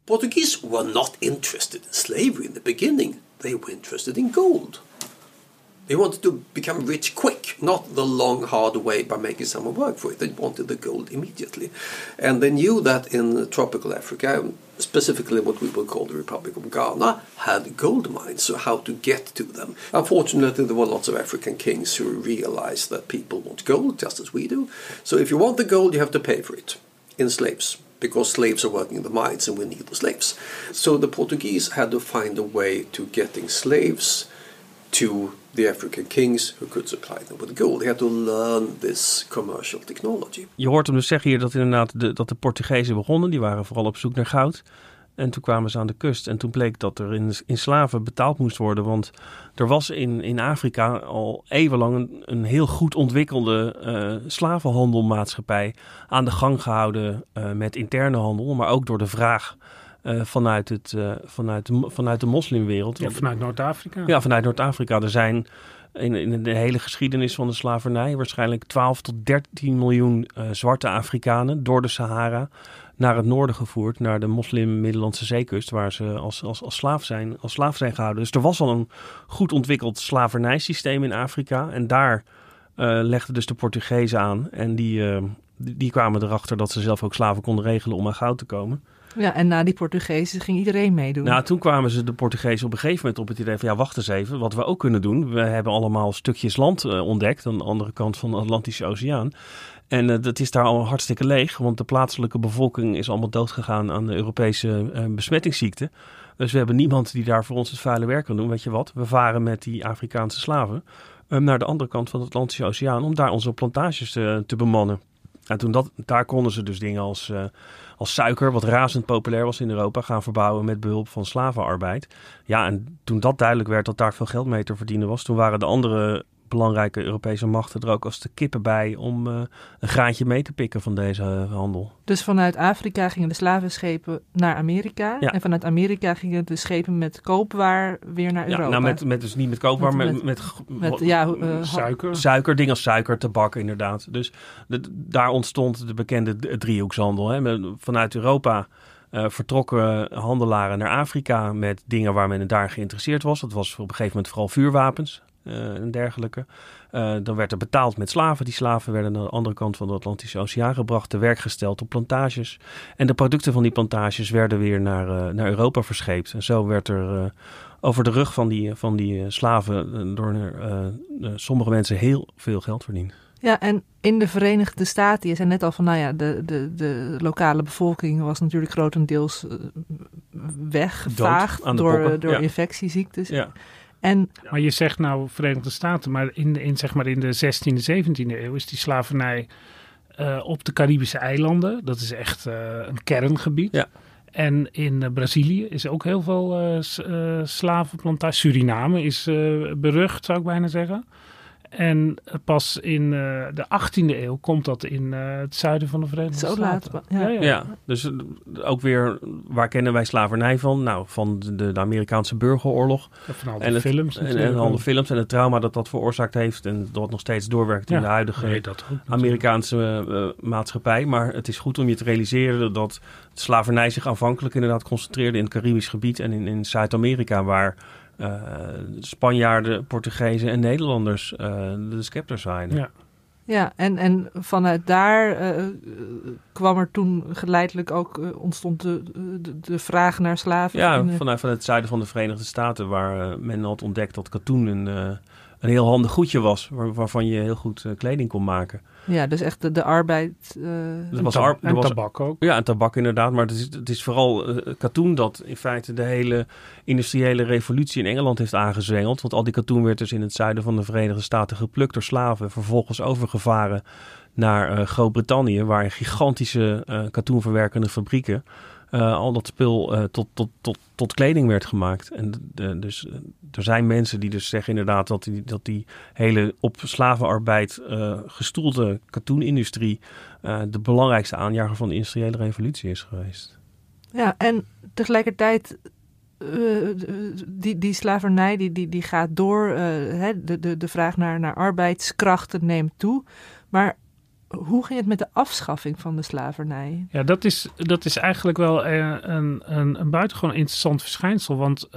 Portuguese were not interested in slavery in the beginning. They were interested in gold. They wanted to become rich quick, not the long hard way by making someone work for it. They wanted the gold immediately. And they knew that in tropical Africa, specifically what we would call the Republic of Ghana, had gold mines, so how to get to them. Unfortunately, there were lots of African kings who realized that people want gold, just as we do. So if you want the gold, you have to pay for it in slaves, because slaves are working in the mines and we need the slaves. So the Portuguese had to find a way to getting slaves to the African kings who could supply them with gold. They had to learn this commercial technology. Je hoort hem dus zeggen hier dat inderdaad dat de Portugezen begonnen. Die waren vooral op zoek naar goud. En toen kwamen ze aan de kust. En toen bleek dat er in slaven betaald moest worden. Want er was in Afrika al eeuwenlang een heel goed ontwikkelde slavenhandelmaatschappij aan de gang gehouden met interne handel. Maar ook door de vraag vanuit de moslimwereld. Ja, vanuit Noord-Afrika. Ja, vanuit Noord-Afrika. Er zijn in de hele geschiedenis van de slavernij waarschijnlijk 12 tot 13 miljoen zwarte Afrikanen door de Sahara naar het noorden gevoerd, naar de moslim-Middellandse zeekust, waar ze als slaaf zijn gehouden. Dus er was al een goed ontwikkeld slavernijsysteem in Afrika. En daar legden dus de Portugezen aan. En die kwamen erachter dat ze zelf ook slaven konden regelen om aan goud te komen. Ja, en na die Portugezen ging iedereen meedoen. Nou, toen kwamen ze de Portugezen op een gegeven moment op het idee van... ja, wacht eens even, wat we ook kunnen doen. We hebben allemaal stukjes land ontdekt aan de andere kant van de Atlantische Oceaan. En dat is daar al hartstikke leeg, want de plaatselijke bevolking is allemaal doodgegaan aan de Europese besmettingsziekte. Dus we hebben niemand die daar voor ons het vuile werk kan doen. Weet je wat, we varen met die Afrikaanse slaven naar de andere kant van de Atlantische Oceaan om daar onze plantages te bemannen. En daar konden ze dus dingen als suiker, wat razend populair was in Europa, gaan verbouwen met behulp van slavenarbeid. Ja, en toen dat duidelijk werd dat daar veel geld mee te verdienen was, toen waren de andere belangrijke Europese machten er ook als de kippen bij om een graantje mee te pikken van deze handel. Dus vanuit Afrika gingen de slavenschepen naar Amerika. Ja. En vanuit Amerika gingen de schepen met koopwaar weer naar Europa. Ja, nou, dus niet met koopwaar, maar met suiker. Dingen als suiker, tabak inderdaad. Dus daar ontstond de bekende driehoekshandel. Hè. Vanuit Europa vertrokken handelaren naar Afrika met dingen waar men daar geïnteresseerd was. Dat was op een gegeven moment vooral vuurwapens. En dergelijke. Dan werd er betaald met slaven. Die slaven werden naar de andere kant van de Atlantische Oceaan gebracht, te werk gesteld op plantages. En de producten van die plantages werden weer naar Europa verscheept. En zo werd er over de rug van die slaven door sommige mensen heel veel geld verdiend. Ja, en in de Verenigde Staten, je zei net al van, nou ja, de lokale bevolking was natuurlijk grotendeels weggevaagd door infectieziektes. Ja. Maar je zegt nou Verenigde Staten, maar in de 16e, 17e eeuw is die slavernij op de Caribische eilanden. Dat is echt een kerngebied. Ja. En in Brazilië is ook heel veel slavenplantages. Suriname is berucht, zou ik bijna zeggen. En pas in de 18e eeuw komt dat in het zuiden van de Verenigde Staten. Zo laat. Ja, dus ook weer, waar kennen wij slavernij van? Nou, van de Amerikaanse burgeroorlog. Ja, van al die films. En alle films en het trauma dat veroorzaakt heeft. En dat nog steeds doorwerkt in de huidige Amerikaanse maatschappij. Maar het is goed om je te realiseren dat slavernij zich aanvankelijk inderdaad concentreerde in het Caribisch gebied en in Zuid-Amerika, waar Spanjaarden, Portugezen en Nederlanders de scepter zijn. Ja, en vanuit daar kwam er toen geleidelijk ook ontstond de vraag naar slaven. Ja, vanuit het zuiden van de Verenigde Staten, waar men had ontdekt dat katoen een heel handig goedje was, waarvan je heel goed kleding kon maken. Ja, dus echt de arbeid. En tabak ook. Ja, en tabak inderdaad. Maar het is vooral katoen dat in feite de hele industriële revolutie in Engeland heeft aangezwengeld. Want al die katoen werd dus in het zuiden van de Verenigde Staten geplukt door slaven. Vervolgens overgevaren naar Groot-Brittannië, waar gigantische katoenverwerkende fabrieken al dat spul tot kleding werd gemaakt. En dus er zijn mensen die dus zeggen inderdaad dat die hele op slavenarbeid gestoelde katoenindustrie de belangrijkste aanjager van de industriële revolutie is geweest. Ja, en tegelijkertijd die slavernij die gaat door. De vraag naar arbeidskrachten neemt toe. Maar hoe ging het met de afschaffing van de slavernij? Ja, dat is eigenlijk wel een buitengewoon interessant verschijnsel. Want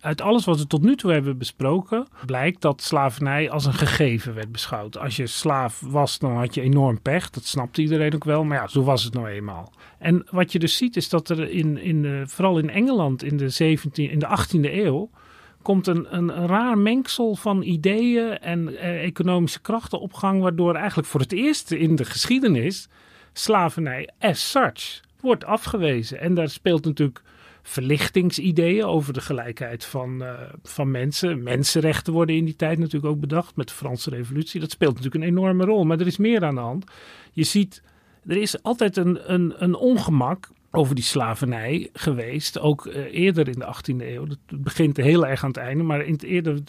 uit alles wat we tot nu toe hebben besproken, blijkt dat slavernij als een gegeven werd beschouwd. Als je slaaf was, dan had je enorm pech. Dat snapte iedereen ook wel. Maar ja, zo was het nou eenmaal. En wat je dus ziet is dat er vooral in Engeland in de 18e eeuw komt een raar mengsel van ideeën en economische krachten op gang, waardoor eigenlijk voor het eerst in de geschiedenis slavernij as such wordt afgewezen. En daar speelt natuurlijk verlichtingsideeën over de gelijkheid van mensen. Mensenrechten worden in die tijd natuurlijk ook bedacht met de Franse Revolutie. Dat speelt natuurlijk een enorme rol, maar er is meer aan de hand. Je ziet, er is altijd een ongemak over die slavernij geweest, ook eerder in de 18e eeuw. Dat begint heel erg aan het einde, maar het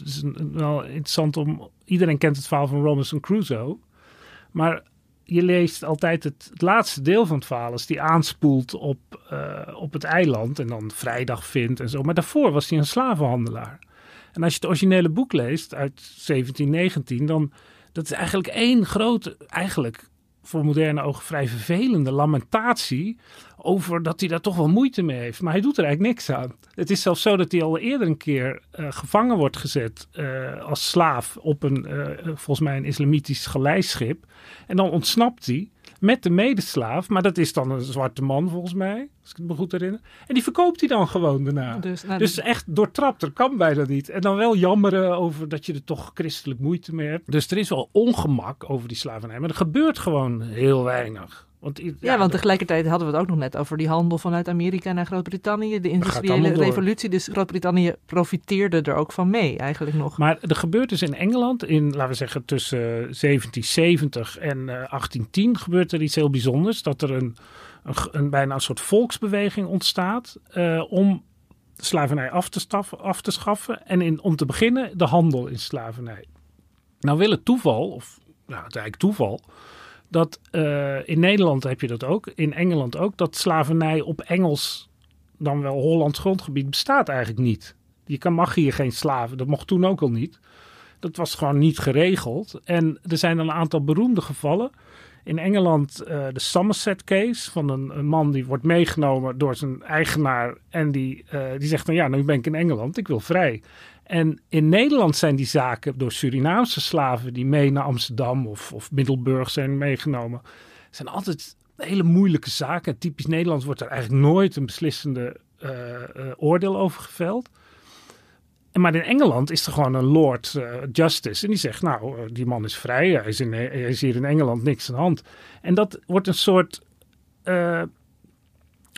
is wel interessant om... Iedereen kent het verhaal van Robinson Crusoe, maar je leest altijd het laatste deel van het verhaal als die aanspoelt op het eiland en dan vrijdag vindt en zo. Maar daarvoor was hij een slavenhandelaar. En als je het originele boek leest uit 1719, dan dat is eigenlijk één grote... voor moderne ogen vrij vervelende lamentatie over dat hij daar toch wel moeite mee heeft. Maar hij doet er eigenlijk niks aan. Het is zelfs zo dat hij al eerder een keer gevangen wordt gezet als slaaf op een islamitisch galeischip. En dan ontsnapt hij met de medeslaaf, maar dat is dan een zwarte man volgens mij, als ik het me goed herinner. En die verkoopt hij dan gewoon daarna. Dus echt doortrapt, er kan bijna niet. En dan wel jammeren over dat je er toch christelijk moeite mee hebt. Dus er is wel ongemak over die slavernij, maar er gebeurt gewoon heel weinig. Want tegelijkertijd hadden we het ook nog net over die handel vanuit Amerika naar Groot-Brittannië. De industriële revolutie, dus Groot-Brittannië profiteerde er ook van mee eigenlijk nog. Maar er gebeurt dus in Engeland, laten we zeggen tussen 1770 en 1810 gebeurt er iets heel bijzonders. Dat er bijna een soort volksbeweging ontstaat om slavernij af te schaffen. En om te beginnen de handel in slavernij. Nou wil het toeval, het is eigenlijk toeval, dat in Nederland heb je dat ook, in Engeland ook, dat slavernij op Engels, dan wel Hollands grondgebied, bestaat eigenlijk niet. Je mag hier geen slaven, dat mocht toen ook al niet. Dat was gewoon niet geregeld. En er zijn dan een aantal beroemde gevallen. In Engeland de Somerset case van een man die wordt meegenomen door zijn eigenaar en die zegt dan ja, nu ben ik in Engeland, ik wil vrij. En in Nederland zijn die zaken door Surinaamse slaven die mee naar Amsterdam of Middelburg zijn meegenomen. Het zijn altijd hele moeilijke zaken. Typisch Nederlands wordt er eigenlijk nooit een beslissende oordeel over geveld. Maar in Engeland is er gewoon een Lord Justice. En die zegt, die man is vrij. Hij is hier in Engeland niks aan de hand. En dat wordt een soort...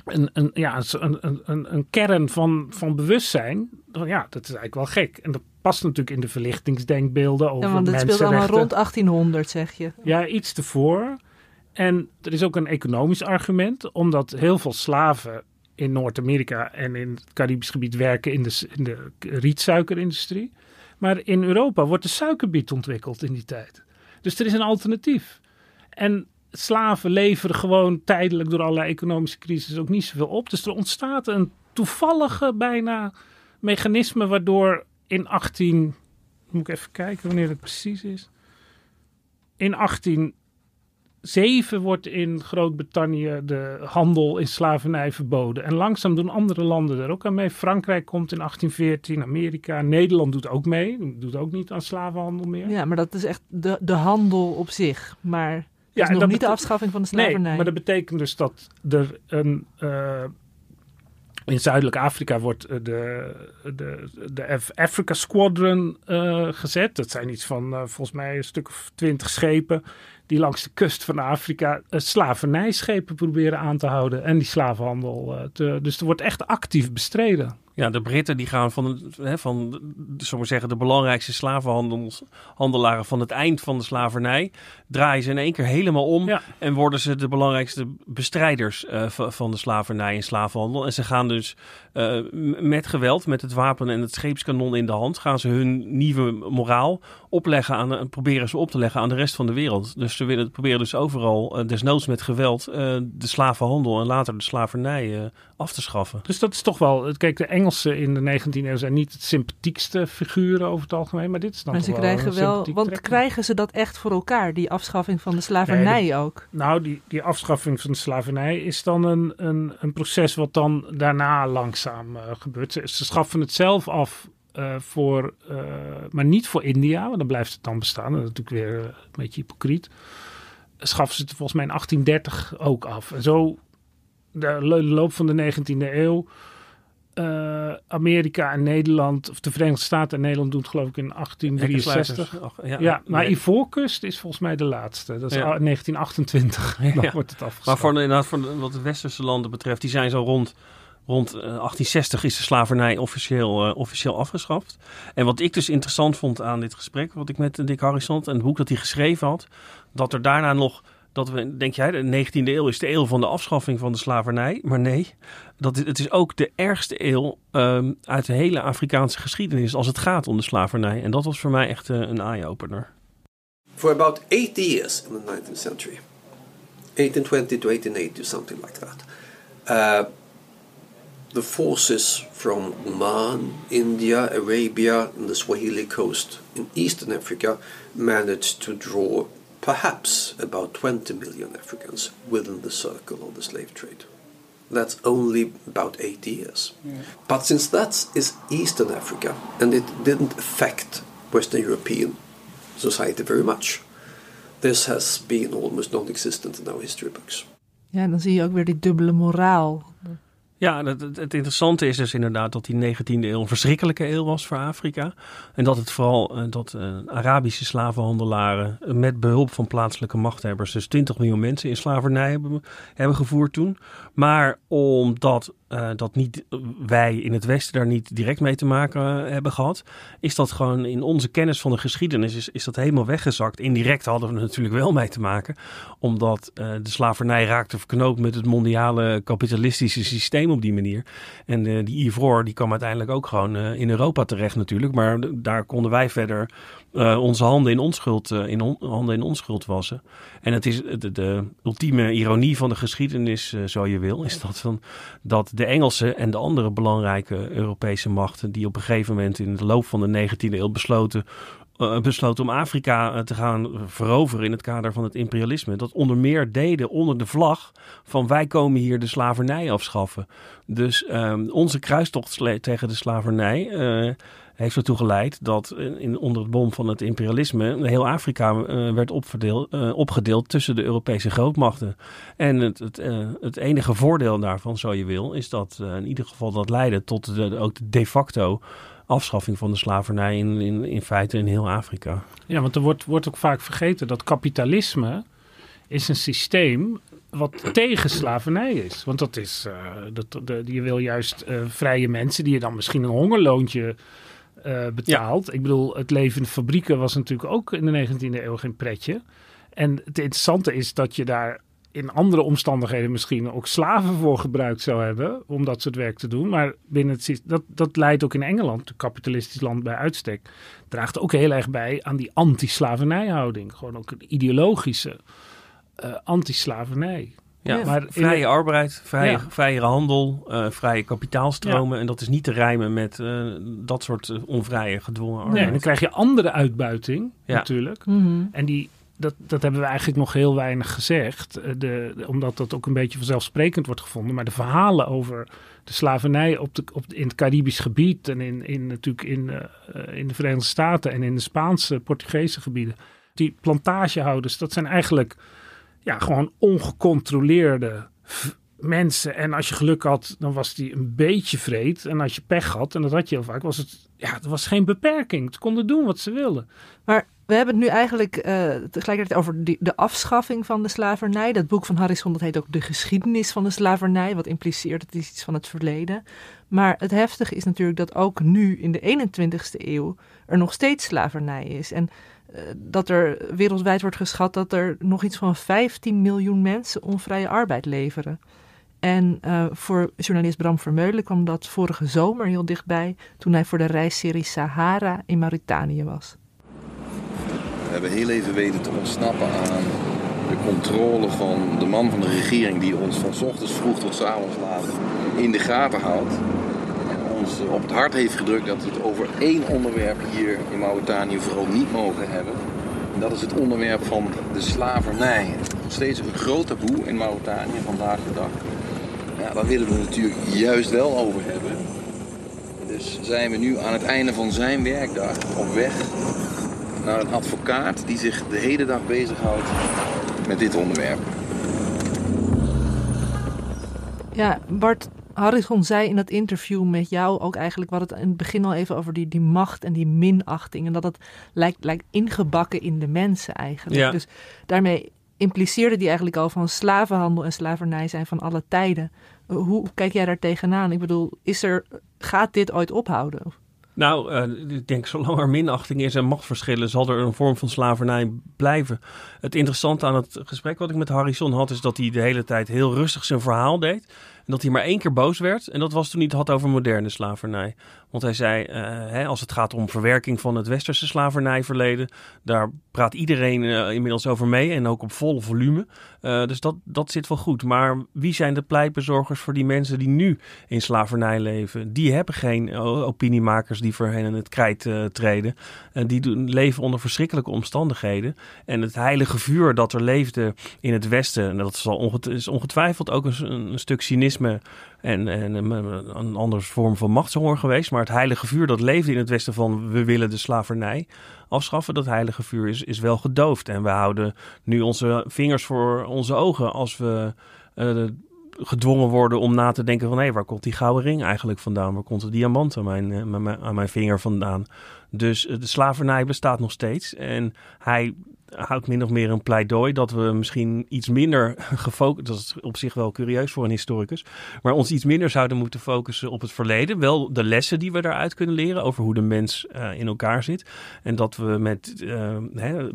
Een kern van bewustzijn. Ja, dat is eigenlijk wel gek. En dat past natuurlijk in de verlichtingsdenkbeelden over mensenrechten. Want het speelt allemaal rond 1800, zeg je. Ja, iets tevoren. En er is ook een economisch argument. Omdat heel veel slaven in Noord-Amerika en in het Caribisch gebied werken in de rietsuikerindustrie. Maar in Europa wordt de suikerbiet ontwikkeld in die tijd. Dus er is een alternatief. En slaven leveren gewoon tijdelijk door allerlei economische crisis ook niet zoveel op. Dus er ontstaat een toevallige bijna mechanisme waardoor in 18... Moet ik even kijken wanneer het precies is. In 1807 wordt in Groot-Brittannië de handel in slavernij verboden. En langzaam doen andere landen er ook aan mee. Frankrijk komt in 1814, Amerika, Nederland doet ook mee. Doet ook niet aan slavenhandel meer. Ja, maar dat is echt de handel op zich. Maar... Ja, dus nog niet de afschaffing van de slavernij. Nee, maar dat betekent dus dat er in Zuidelijk Afrika wordt de Africa Squadron gezet. Dat zijn iets van volgens mij een stuk of 20 schepen die langs de kust van Afrika slavernijschepen proberen aan te houden en die slavenhandel. Dus er wordt echt actief bestreden. Ja, de Britten die gaan van de belangrijkste slavenhandelaren van het eind van de slavernij, draaien ze in één keer helemaal om en worden ze de belangrijkste bestrijders van de slavernij en slavenhandel. En ze gaan dus met geweld, met het wapen en het scheepskanon in de hand, gaan ze hun nieuwe moraal opleggen en proberen ze op te leggen aan de rest van de wereld. Dus ze proberen dus overal, desnoods met geweld, de slavenhandel en later de slavernij af te schaffen. Dus dat is toch wel, kijk, de Engelsen in de 19e eeuw zijn niet het sympathiekste figuren over het algemeen, maar dit is dan maar toch ze wel krijgen wel, want trekking. Krijgen ze dat echt voor elkaar, die afschaffing van de slavernij ook? Nou, die afschaffing van de slavernij is dan een proces wat dan daarna langzaam gebeurt. Ze schaffen het zelf af. Maar niet voor India, want dan blijft het dan bestaan. Dat is natuurlijk weer een beetje hypocriet. Schaffen ze het volgens mij in 1830 ook af. En zo, de loop van de 19e eeuw, Amerika en Nederland, of de Verenigde Staten en Nederland doen het geloof ik in 1863. Ivoorkust is volgens mij de laatste. Dat is 1928. Dan wordt het afgeschaft. Maar voor wat de westerse landen betreft, die zijn zo rond 1860 is de slavernij officieel afgeschaft. En wat ik dus interessant vond aan dit gesprek, wat ik met Dick Harrison had en het boek dat hij geschreven had, dat er daarna nog, de 19e eeuw is de eeuw van de afschaffing van de slavernij. Maar nee, het is ook de ergste eeuw uit de hele Afrikaanse geschiedenis als het gaat om de slavernij. En dat was voor mij echt een eye-opener. For about 8 years in the 19th century, 1820 to 1880, something like that, the forces from Oman, India, Arabia and the Swahili coast in Eastern Africa managed to draw perhaps about 20 million Africans within the circle of the slave trade. That's only about 8 years. Yeah. But since that is Eastern Africa and it didn't affect Western European society very much, this has been almost non-existent in our history books. Ja, dan zie je ook weer die dubbele moraal. Ja, het interessante is dus inderdaad dat die 19e eeuw een verschrikkelijke eeuw was voor Afrika. En dat het vooral Arabische slavenhandelaren met behulp van plaatselijke machthebbers dus 20 miljoen mensen in slavernij hebben gevoerd toen. Maar omdat wij in het Westen daar niet direct mee te maken hebben gehad, is dat gewoon in onze kennis van de geschiedenis is dat helemaal weggezakt. Indirect hadden we er natuurlijk wel mee te maken, omdat de slavernij raakte verknoopt met het mondiale kapitalistische systeem op die manier. En die ivoor die kwam uiteindelijk ook gewoon in Europa terecht natuurlijk, maar daar konden wij verder onze handen in onschuld wassen. En het is de ultieme ironie van de geschiedenis, zo je wil, is dat de Engelsen en de andere belangrijke Europese machten die op een gegeven moment in de loop van de 19e eeuw besloten om Afrika te gaan veroveren in het kader van het imperialisme. Dat onder meer deden onder de vlag van wij komen hier de slavernij afschaffen. Dus onze kruistocht tegen de slavernij heeft ertoe geleid dat onder het bom van het imperialisme heel Afrika werd opgedeeld tussen de Europese grootmachten. En het enige voordeel daarvan, zo je wil, is dat in ieder geval dat leidde tot ook de de facto afschaffing van de slavernij in feite in heel Afrika. Ja, want er wordt ook vaak vergeten dat kapitalisme is een systeem wat tegen slavernij is. Want dat is, je wil juist vrije mensen die je dan misschien een hongerloontje betaalt. Ja. Ik bedoel, het leven in de fabrieken was natuurlijk ook in de 19e eeuw geen pretje. En het interessante is dat je daar in andere omstandigheden misschien ook slaven voor gebruikt zou hebben om dat soort werk te doen. Maar binnen dat leidt ook in Engeland, een kapitalistisch land bij uitstek, draagt ook heel erg bij aan die anti-slavernijhouding. Gewoon ook een ideologische anti-slavernij. Ja, maar vrije arbeid, vrije handel, vrije kapitaalstromen. Ja. En dat is niet te rijmen met dat soort onvrije gedwongen arbeid. Nee, dan krijg je andere uitbuiting natuurlijk. Mm-hmm. En dat hebben we eigenlijk nog heel weinig gezegd. Omdat dat ook een beetje vanzelfsprekend wordt gevonden. Maar de verhalen over de slavernij in het Caribisch gebied en in de Verenigde Staten en in de Spaanse, Portugese gebieden. Die plantagehouders, dat zijn eigenlijk gewoon ongecontroleerde mensen. En als je geluk had, dan was die een beetje vreed. En als je pech had, en dat had je heel vaak, was het was geen beperking. Ze konden doen wat ze wilden. Maar We hebben het nu eigenlijk tegelijkertijd over de afschaffing van de slavernij. Dat boek van Harrison, dat heet ook De Geschiedenis van de Slavernij. Wat impliceert, het is iets van het verleden. Maar het heftige is natuurlijk dat ook nu in de 21ste eeuw er nog steeds slavernij is. En dat er wereldwijd wordt geschat dat er nog iets van 15 miljoen mensen onvrije arbeid leveren. En voor journalist Bram Vermeulen kwam dat vorige zomer heel dichtbij, toen hij voor de reisserie Sahara in Mauritanië was. We hebben heel even weten te ontsnappen aan de controle van de man van de regering die ons van 's ochtends vroeg tot 's avonds laat in de gaten houdt. En ons op het hart heeft gedrukt dat we het over één onderwerp hier in Mauritanië vooral niet mogen hebben. En dat is het onderwerp van de slavernij. Nog steeds een groot taboe in Mauritanië vandaag de dag. Ja, daar willen we het natuurlijk juist wel over hebben. Dus zijn we nu aan het einde van zijn werkdag op weg naar een advocaat die zich de hele dag bezighoudt met dit onderwerp. Ja, Bart Harrison zei in dat interview met jou ook eigenlijk, wat het in het begin al even over die macht en die minachting. En dat lijkt ingebakken in de mensen eigenlijk. Ja. Dus daarmee impliceerde hij eigenlijk al van slavenhandel en slavernij zijn van alle tijden. Hoe kijk jij daar tegenaan? Ik bedoel, gaat dit ooit ophouden? Nou, ik denk zolang er minachting is en machtsverschillen zal er een vorm van slavernij blijven. Het interessante aan het gesprek wat ik met Harrison had is dat hij de hele tijd heel rustig zijn verhaal deed. En dat hij maar één keer boos werd. En dat was toen hij het had over moderne slavernij. Want hij zei, als het gaat om verwerking van het westerse slavernijverleden, daar praat iedereen inmiddels over mee en ook op vol volume. Dus dat zit wel goed. Maar wie zijn de pleitbezorgers voor die mensen die nu in slavernij leven? Die hebben geen opiniemakers die voor hen in het krijt treden. Die leven onder verschrikkelijke omstandigheden. En het heilige vuur dat er leefde in het Westen, en dat is ongetwijfeld ook een stuk cynisme. En een andere vorm van machtshonger geweest. Maar het heilige vuur dat leefde in het Westen van we willen de slavernij afschaffen. Dat heilige vuur is wel gedoofd. En we houden nu onze vingers voor onze ogen als we gedwongen worden om na te denken van hé, waar komt die gouden ring eigenlijk vandaan? Waar komt de diamant aan mijn vinger vandaan? Dus de slavernij bestaat nog steeds. En hij houdt min of meer een pleidooi dat we misschien iets minder gefocust, dat is op zich wel curieus voor een historicus, maar ons iets minder zouden moeten focussen op het verleden. Wel de lessen die we daaruit kunnen leren over hoe de mens in elkaar zit. En dat we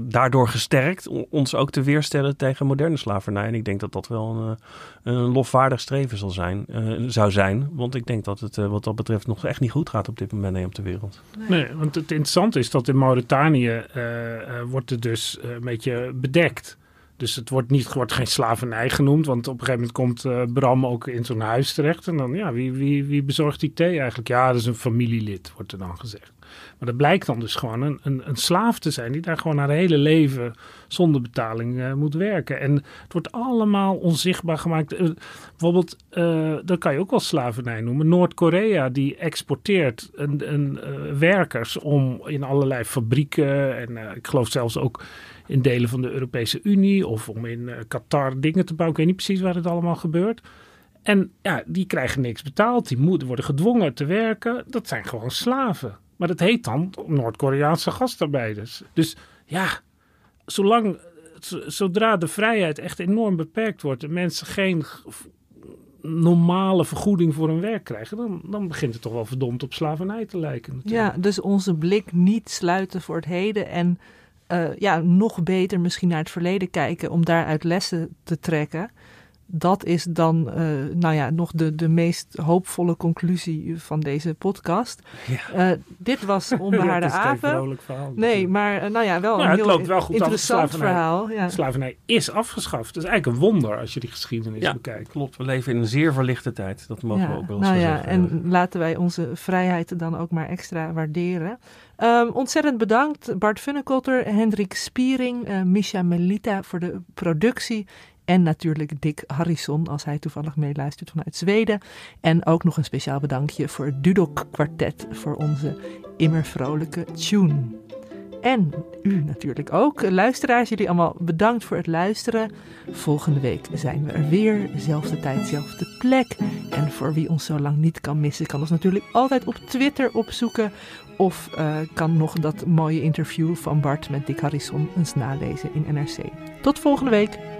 daardoor gesterkt ons ook te weerstellen tegen moderne slavernij. En ik denk dat dat wel een lofwaardig streven zou zijn. Want ik denk dat het wat dat betreft nog echt niet goed gaat op dit moment op de wereld. Nee, want het interessante is dat in Mauritanië wordt er dus een beetje bedekt. Dus het wordt geen slavernij genoemd. Want op een gegeven moment komt Bram ook in zo'n huis terecht. En dan, ja, wie bezorgt die thee eigenlijk? Ja, dat is een familielid, wordt er dan gezegd. Maar dat blijkt dan dus gewoon een slaaf te zijn die daar gewoon haar hele leven zonder betaling moet werken. En het wordt allemaal onzichtbaar gemaakt. Bijvoorbeeld, dat kan je ook wel slavernij noemen. Noord-Korea die exporteert werkers om in allerlei fabrieken en ik geloof zelfs ook in delen van de Europese Unie of om in Qatar dingen te bouwen. Ik weet niet precies waar het allemaal gebeurt. En ja, die krijgen niks betaald. Die worden gedwongen te werken. Dat zijn gewoon slaven. Maar dat heet dan Noord-Koreaanse gastarbeiders. Dus ja, zodra de vrijheid echt enorm beperkt wordt en mensen geen normale vergoeding voor hun werk krijgen, dan begint het toch wel verdomd op slavernij te lijken. Natuurlijk. Ja, dus onze blik niet sluiten voor het heden en nog beter misschien naar het verleden kijken om daaruit lessen te trekken. Dat is dan nog de meest hoopvolle conclusie van deze podcast. Ja. Dit was Onbehaarde Apen. Geen vrolijk verhaal. Nee, maar wel een heel interessant verhaal. Ja. Slavernij is afgeschaft. Het is eigenlijk een wonder als je die geschiedenis bekijkt. Klopt, we leven in een zeer verlichte tijd. Dat mogen we ook wel eens zeggen. En laten wij onze vrijheid dan ook maar extra waarderen. Ontzettend bedankt Bart Funnekotter, Hendrik Spiering, Misha Melita voor de productie. En natuurlijk Dick Harrison, als hij toevallig meeluistert vanuit Zweden. En ook nog een speciaal bedankje voor het Dudok Kwartet voor onze immer vrolijke tune. En u natuurlijk ook. Luisteraars, jullie allemaal bedankt voor het luisteren. Volgende week zijn we er weer. Zelfde tijd, zelfde plek. En voor wie ons zo lang niet kan missen, kan ons natuurlijk altijd op Twitter opzoeken. Of kan nog dat mooie interview van Bart met Dick Harrison eens nalezen in NRC. Tot volgende week.